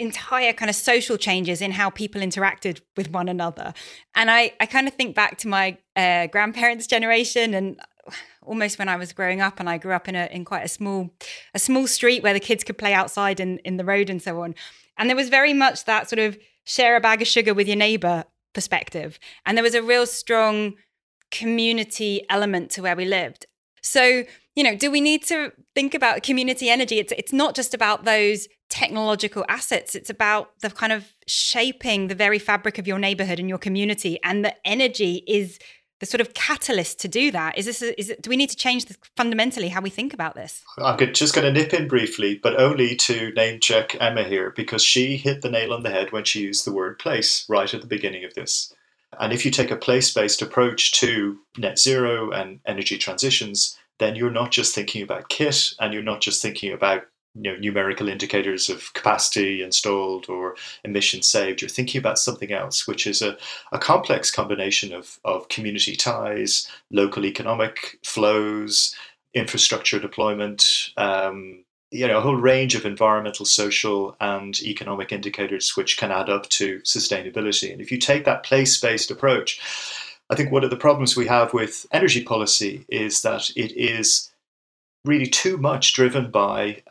entire kind of social changes in how people interacted with one another. And I kind of think back to my grandparents' generation and almost when I was growing up, and I grew up in quite a small street where the kids could play outside in the road and so on. And there was very much that sort of share a bag of sugar with your neighbour perspective. And there was a real strong community element to where we lived. So, do we need to think about community energy? It's not just about those technological assets. It's about the kind of shaping the very fabric of your neighbourhood and your community. And the energy is the sort of catalyst to do that. Do we need to change fundamentally how we think about this? I'm just going to nip in briefly, but only to name check Emma here, because she hit the nail on the head when she used the word place right at the beginning of this. And if you take a place-based approach to net zero and energy transitions, then you're not just thinking about kit, and you're not just thinking about numerical indicators of capacity installed or emissions saved. You're thinking about something else, which is a complex combination of community ties, local economic flows, infrastructure deployment, a whole range of environmental, social and economic indicators which can add up to sustainability. And if you take that place-based approach, I think one of the problems we have with energy policy is that it is really too much driven by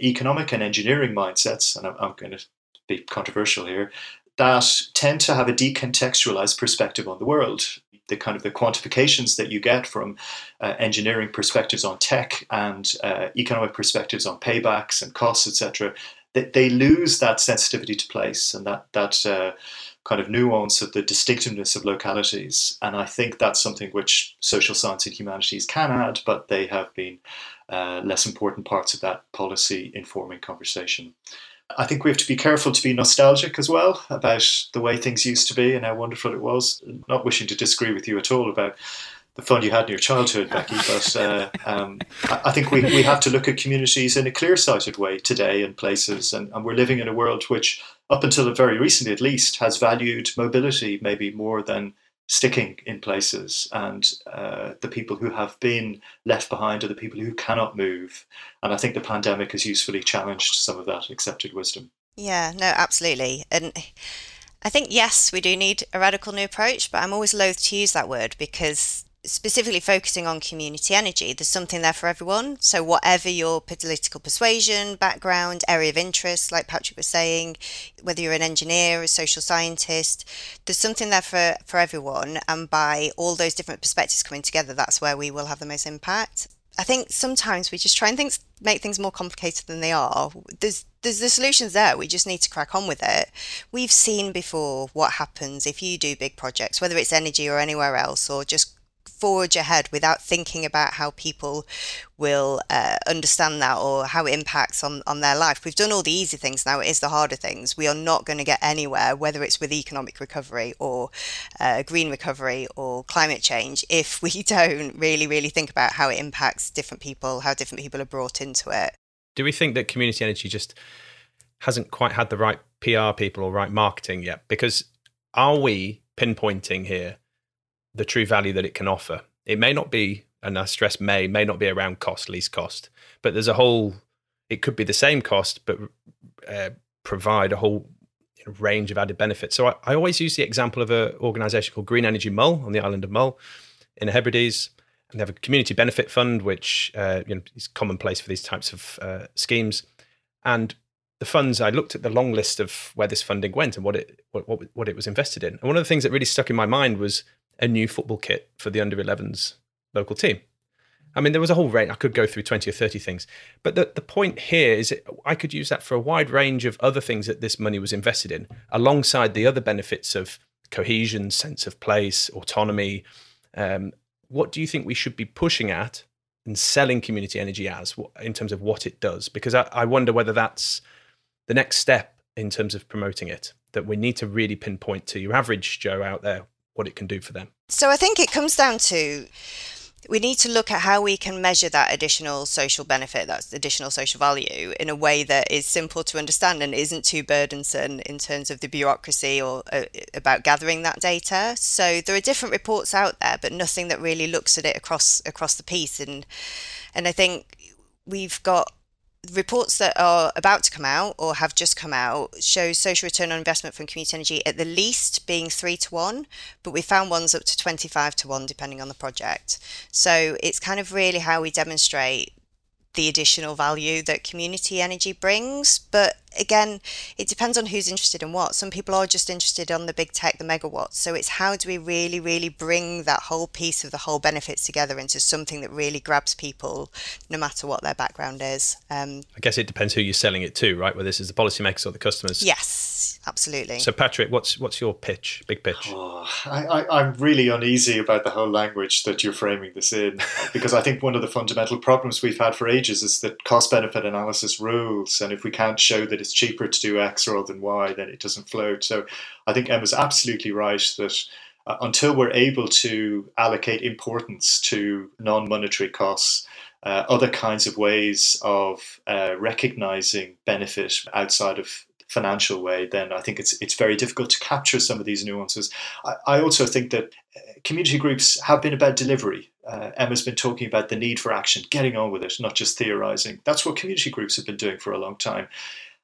economic and engineering mindsets, and I'm going to be controversial here, that tend to have a decontextualized perspective on the world. the quantifications that you get from engineering perspectives on tech and economic perspectives on paybacks and costs, etc., they lose that sensitivity to place and that kind of nuance of the distinctiveness of localities. And I think that's something which social science and humanities can add, but they have been less important parts of that policy informing conversation. I think we have to be careful to be nostalgic as well about the way things used to be and how wonderful it was. Not wishing to disagree with you at all about the fun you had in your childhood, Becky, but I think we have to look at communities in a clear-sighted way today and places, and we're living in a world which, up until very recently at least, has valued mobility maybe more than sticking in places, and the people who have been left behind are the people who cannot move. And I think the pandemic has usefully challenged some of that accepted wisdom. Yeah, no, absolutely. And I think, yes, we do need a radical new approach, but I'm always loath to use that word because specifically focusing on community energy, there's something there for everyone. So whatever your political persuasion, background, area of interest, like Patrick was saying, whether you're an engineer, a social scientist, there's something there for everyone. And by all those different perspectives coming together, that's where we will have the most impact. I think sometimes we just try and make things more complicated than they are. There's the solutions there. We just need to crack on with it. We've seen before what happens if you do big projects, whether it's energy or anywhere else, or just forge ahead without thinking about how people will understand that or how it impacts on their life. We've done all the easy things, now it is the harder things. We are not going to get anywhere, whether it's with economic recovery or green recovery or climate change, if we don't really, really think about how it impacts different people, how different people are brought into it. Do we think that community energy just hasn't quite had the right PR people or right marketing yet? Because are we pinpointing here the true value that it can offer? It may not be, and I stress may not be around cost, least cost, but there's a whole, it could be the same cost, but provide a whole range of added benefits. So I always use the example of an organisation called Green Energy Mull on the island of Mull in the Hebrides. And they have a community benefit fund, which is commonplace for these types of schemes. And the funds, I looked at the long list of where this funding went and what it was invested in. And one of the things that really stuck in my mind was a new football kit for the under-11s local team. I mean, there was a whole range. I could go through 20 or 30 things. But the point here is I could use that for a wide range of other things that this money was invested in, alongside the other benefits of cohesion, sense of place, autonomy. What do you think we should be pushing at and selling community energy as in terms of what it does? Because I wonder whether that's the next step in terms of promoting it, that we need to really pinpoint to your average Joe out there what it can do for them. So I think it comes down to, we need to look at how we can measure that additional social benefit, that additional social value, in a way that is simple to understand and isn't too burdensome in terms of the bureaucracy or about gathering that data. So there are different reports out there, but nothing that really looks at it across the piece. And I think we've got reports that are about to come out or have just come out show social return on investment from community energy at the least being 3 to 1, but we found ones up to 25 to 1 depending on the project. So it's kind of really how we demonstrate the additional value that community energy brings. But again, it depends on who's interested in what. Some people are just interested on the big tech, the megawatts. So it's how do we really, really bring that whole piece of the whole benefits together into something that really grabs people, no matter what their background is. I guess it depends who you're selling it to, right? Whether this is the policymakers or the customers. Yes, absolutely. So Patrick, what's your pitch? Big pitch. Oh, I'm really uneasy about the whole language that you're framing this in, because I think one of the fundamental problems we've had for ages is that cost-benefit analysis rules, and if we can't show that it's cheaper to do X rather than Y, then it doesn't float. So I think Emma's absolutely right that until we're able to allocate importance to non-monetary costs, other kinds of ways of recognising benefit outside of financial way, then I think it's very difficult to capture some of these nuances. I also think that community groups have been about delivery. Emma's been talking about the need for action, getting on with it, not just theorising. That's what community groups have been doing for a long time.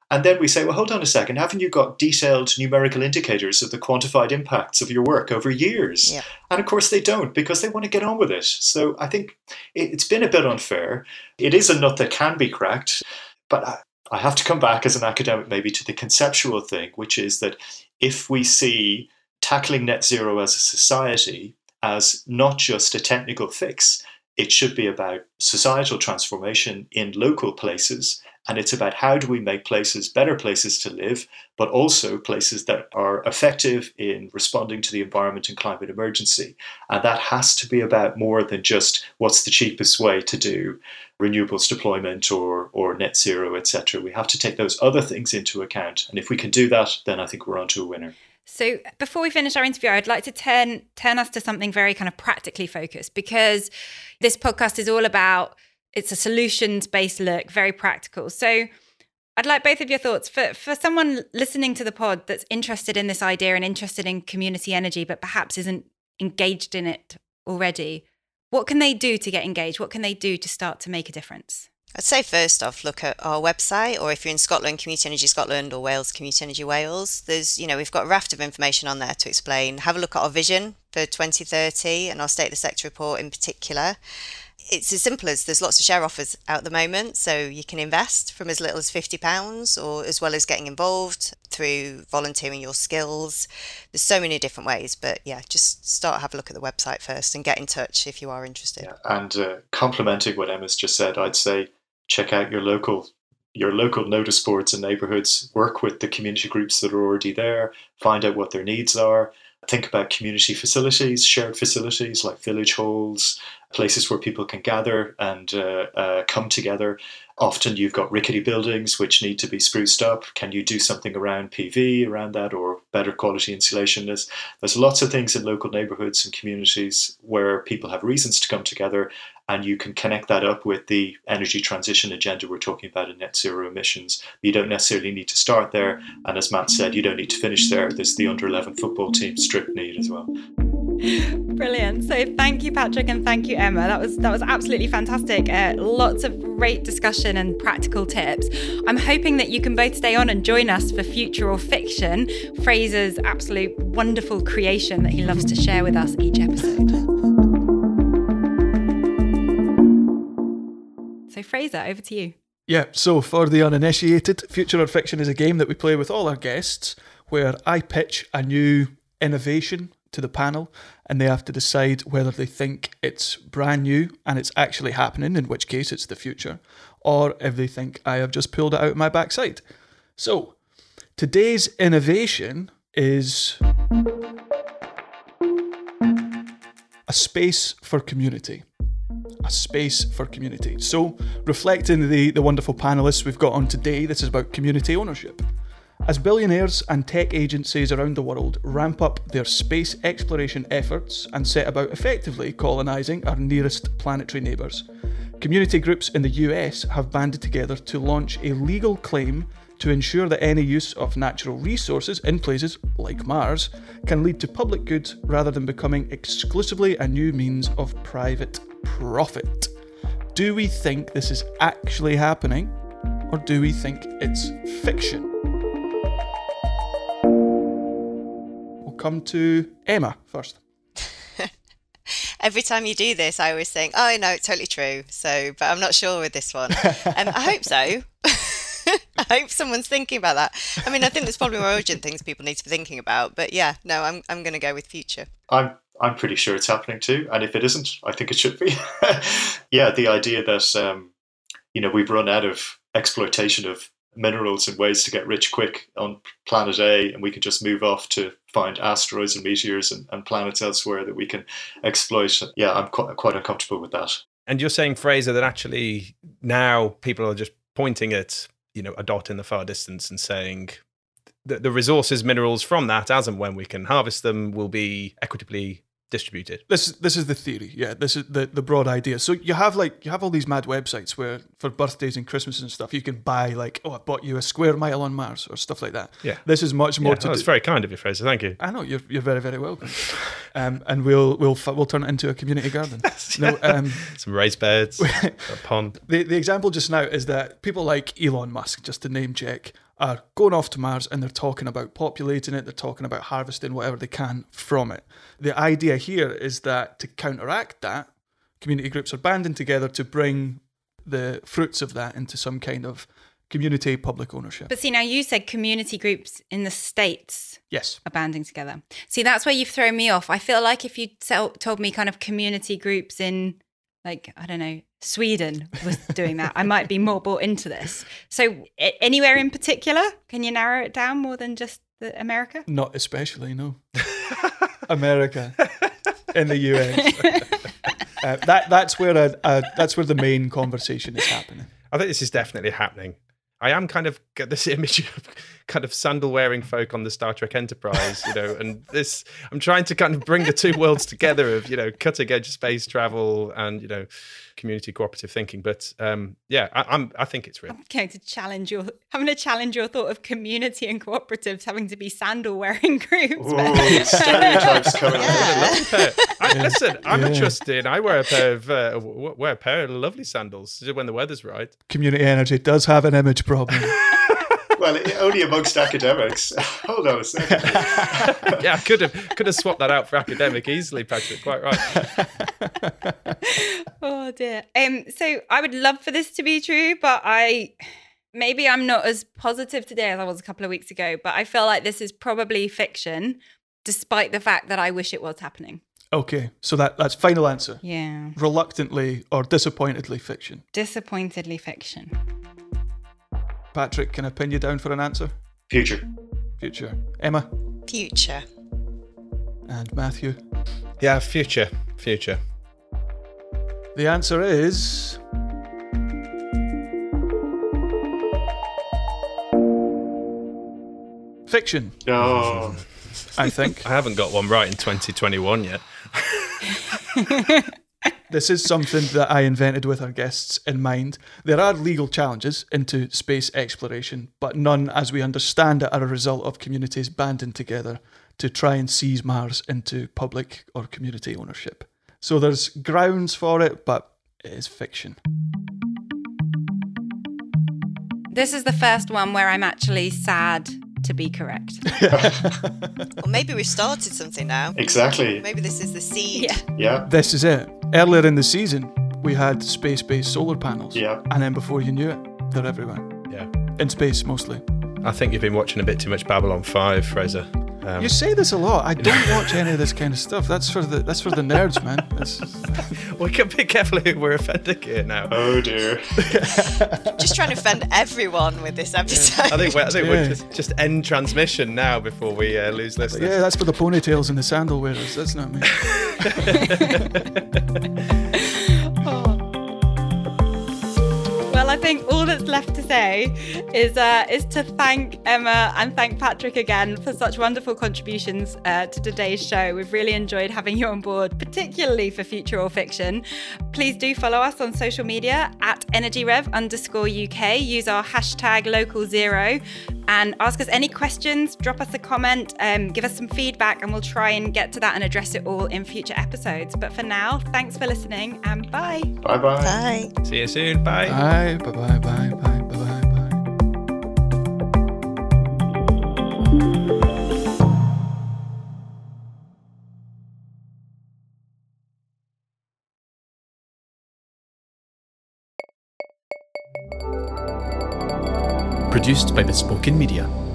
And then we say, well, hold on a second, haven't you got detailed numerical indicators of the quantified impacts of your work over years? Yeah. And of course they don't, because they want to get on with it. So I think it's been a bit unfair. It is a nut that can be cracked, but I have to come back as an academic maybe to the conceptual thing, which is that if we see tackling net zero as a society as not just a technical fix. It should be about societal transformation in local places, and it's about how do we make places better places to live, but also places that are effective in responding to the environment and climate emergency. And that has to be about more than just what's the cheapest way to do renewables deployment or net zero, etc. We have to take those other things into account. And if we can do that, then I think we're onto a winner. So before we finish our interview, I'd like to turn us to something very kind of practically focused, because this podcast is all about, it's a solutions-based look, very practical. So I'd like both of your thoughts. For someone listening to the pod that's interested in this idea and interested in community energy, but perhaps isn't engaged in it already, what can they do to get engaged? What can they do to start to make a difference? I'd say first off, look at our website, or if you're in Scotland, Community Energy Scotland, or Wales, Community Energy Wales. There's, we've got a raft of information on there to explain. Have a look at our vision for 2030 and our State of the Sector report in particular. It's as simple as there's lots of share offers out at the moment, so you can invest from as little as £50, or as well as getting involved through volunteering your skills. There's so many different ways, but yeah, just have a look at the website first and get in touch if you are interested. Yeah, and complementing what Emma's just said, I'd say check out your local notice boards and neighbourhoods, work with the community groups that are already there, find out what their needs are. Think about community facilities, shared facilities like village halls, places where people can gather and come together. Often you've got rickety buildings which need to be spruced up. Can you do something around PV, around that, or better quality insulation? There's lots of things in local neighbourhoods and communities where people have reasons to come together, and you can connect that up with the energy transition agenda we're talking about in net zero emissions. You don't necessarily need to start there. And as Matt said, you don't need to finish there. There's the under-11 football team strip need as well. Brilliant. So thank you, Patrick, and thank you, Emma. That was absolutely fantastic. Lots of great discussion and practical tips. I'm hoping that you can both stay on and join us for Future or Fiction, Fraser's absolute wonderful creation that he loves to share with us each episode. So Fraser, over to you. Yeah, so for the uninitiated, Future or Fiction is a game that we play with all our guests where I pitch a new innovation to the panel and they have to decide whether they think it's brand new and it's actually happening, in which case it's the future, or if they think I have just pulled it out of my backside. So today's innovation is a space for community. A space for community. So, reflecting the wonderful panellists we've got on today, this is about community ownership. As billionaires and tech agencies around the world ramp up their space exploration efforts and set about effectively colonising our nearest planetary neighbours, community groups in the US have banded together to launch a legal claim to ensure that any use of natural resources in places like Mars can lead to public good rather than becoming exclusively a new means of private profit. Do we think this is actually happening, or do we think it's fiction? We'll come to Emma first. Every time you do this, I always think, oh no, it's totally true. So, but I'm not sure with this one. I hope so. I hope someone's thinking about that. I mean, I think there's probably more urgent things people need to be thinking about. But yeah, no, I'm going to go with future. I'm pretty sure it's happening too. And if it isn't, I think it should be. Yeah, the idea that, we've run out of exploitation of minerals and ways to get rich quick on planet A, and we can just move off to find asteroids and meteors and planets elsewhere that we can exploit. Yeah, I'm quite uncomfortable with that. And you're saying, Fraser, that actually now people are just pointing at a dot in the far distance and saying that the resources, minerals from that, as and when we can harvest them, will be equitably distributed. This is the theory. Yeah, this is the broad idea. So you have all these mad websites where for birthdays and Christmas and stuff, you can buy I bought you a square mile on Mars or stuff like that. Yeah, this is much more to do. That's very kind of you, Fraser. Thank you. I know you're very, very welcome. And we'll turn it into a community garden. No, some raised beds, a pond. The example just now is that people like Elon Musk, just to name check, are going off to Mars and they're talking about populating it, they're talking about harvesting whatever they can from it. The idea here is that to counteract that, community groups are banding together to bring the fruits of that into some kind of community public ownership. But see, now you said community groups in the States are banding together. See, that's where you've thrown me off. I feel like if you told me kind of community groups in, like, I don't know, Sweden was doing that, I might be more bought into this. So anywhere in particular? Can you narrow it down more than just America? Not especially, no. America in the US. That's where the main conversation is happening. I think this is definitely happening. I am kind of got this image of kind of sandal wearing folk on the Star Trek Enterprise, you know, and this, I'm trying to kind of bring the two worlds together of, you know, cutting edge space travel and, you know, community cooperative thinking. But I think it's real. I'm going to challenge your thought of community and cooperatives having to be sandal wearing groups. Ooh, stereotypes coming out. Listen, I'm a trustee. I wear a pair of lovely sandals when the weather's right. Community energy does have an image problem. Well, only amongst academics. Hold on a second. Yeah, I could have swapped that out for academic easily, Patrick. Quite right. Oh dear. So I would love for this to be true, but maybe I'm not as positive today as I was a couple of weeks ago. But I feel like this is probably fiction, despite the fact that I wish it was happening. Okay, so that's final answer. Yeah. Reluctantly or disappointedly fiction. Disappointedly fiction. Patrick, can I pin you down for an answer? Future. Emma? Future. And Matthew? Yeah, future. The answer is... fiction. No. I think. I haven't got one right in 2021 yet. This is something that I invented with our guests in mind. There are legal challenges into space exploration, but none, as we understand it, are a result of communities banding together to try and seize Mars into public or community ownership. So there's grounds for it, but it is fiction. This is the first one where I'm actually sad to be correct. Well, maybe we've started something now. Exactly. Maybe this is the seed. Yeah. This is it. Earlier in the season, we had space-based solar panels. Yeah. And then before you knew it, they're everywhere. Yeah. In space, mostly. I think you've been watching a bit too much Babylon 5, Fraser. You say this a lot. I don't watch any of this kind of stuff. That's for the nerds, man. We can be careful who we're offending here now. Oh dear. Just trying to offend everyone with this episode. Yeah. I think we're just end transmission now before we lose listeners. Yeah, that's for the ponytails and the sandal wearers. That's not me. I think all that's left to say is to thank Emma and thank Patrick again for such wonderful contributions to today's show. We've really enjoyed having you on board, particularly for Future or Fiction. Please do follow us on social media at EnergyRev_UK. Use our hashtag #LocalZero and ask us any questions, drop us a comment, give us some feedback, and we'll try and get to that and address it all in future episodes. But for now, thanks for listening and bye. Bye. See you soon. Bye. Bye. Produced by Misspoken Media.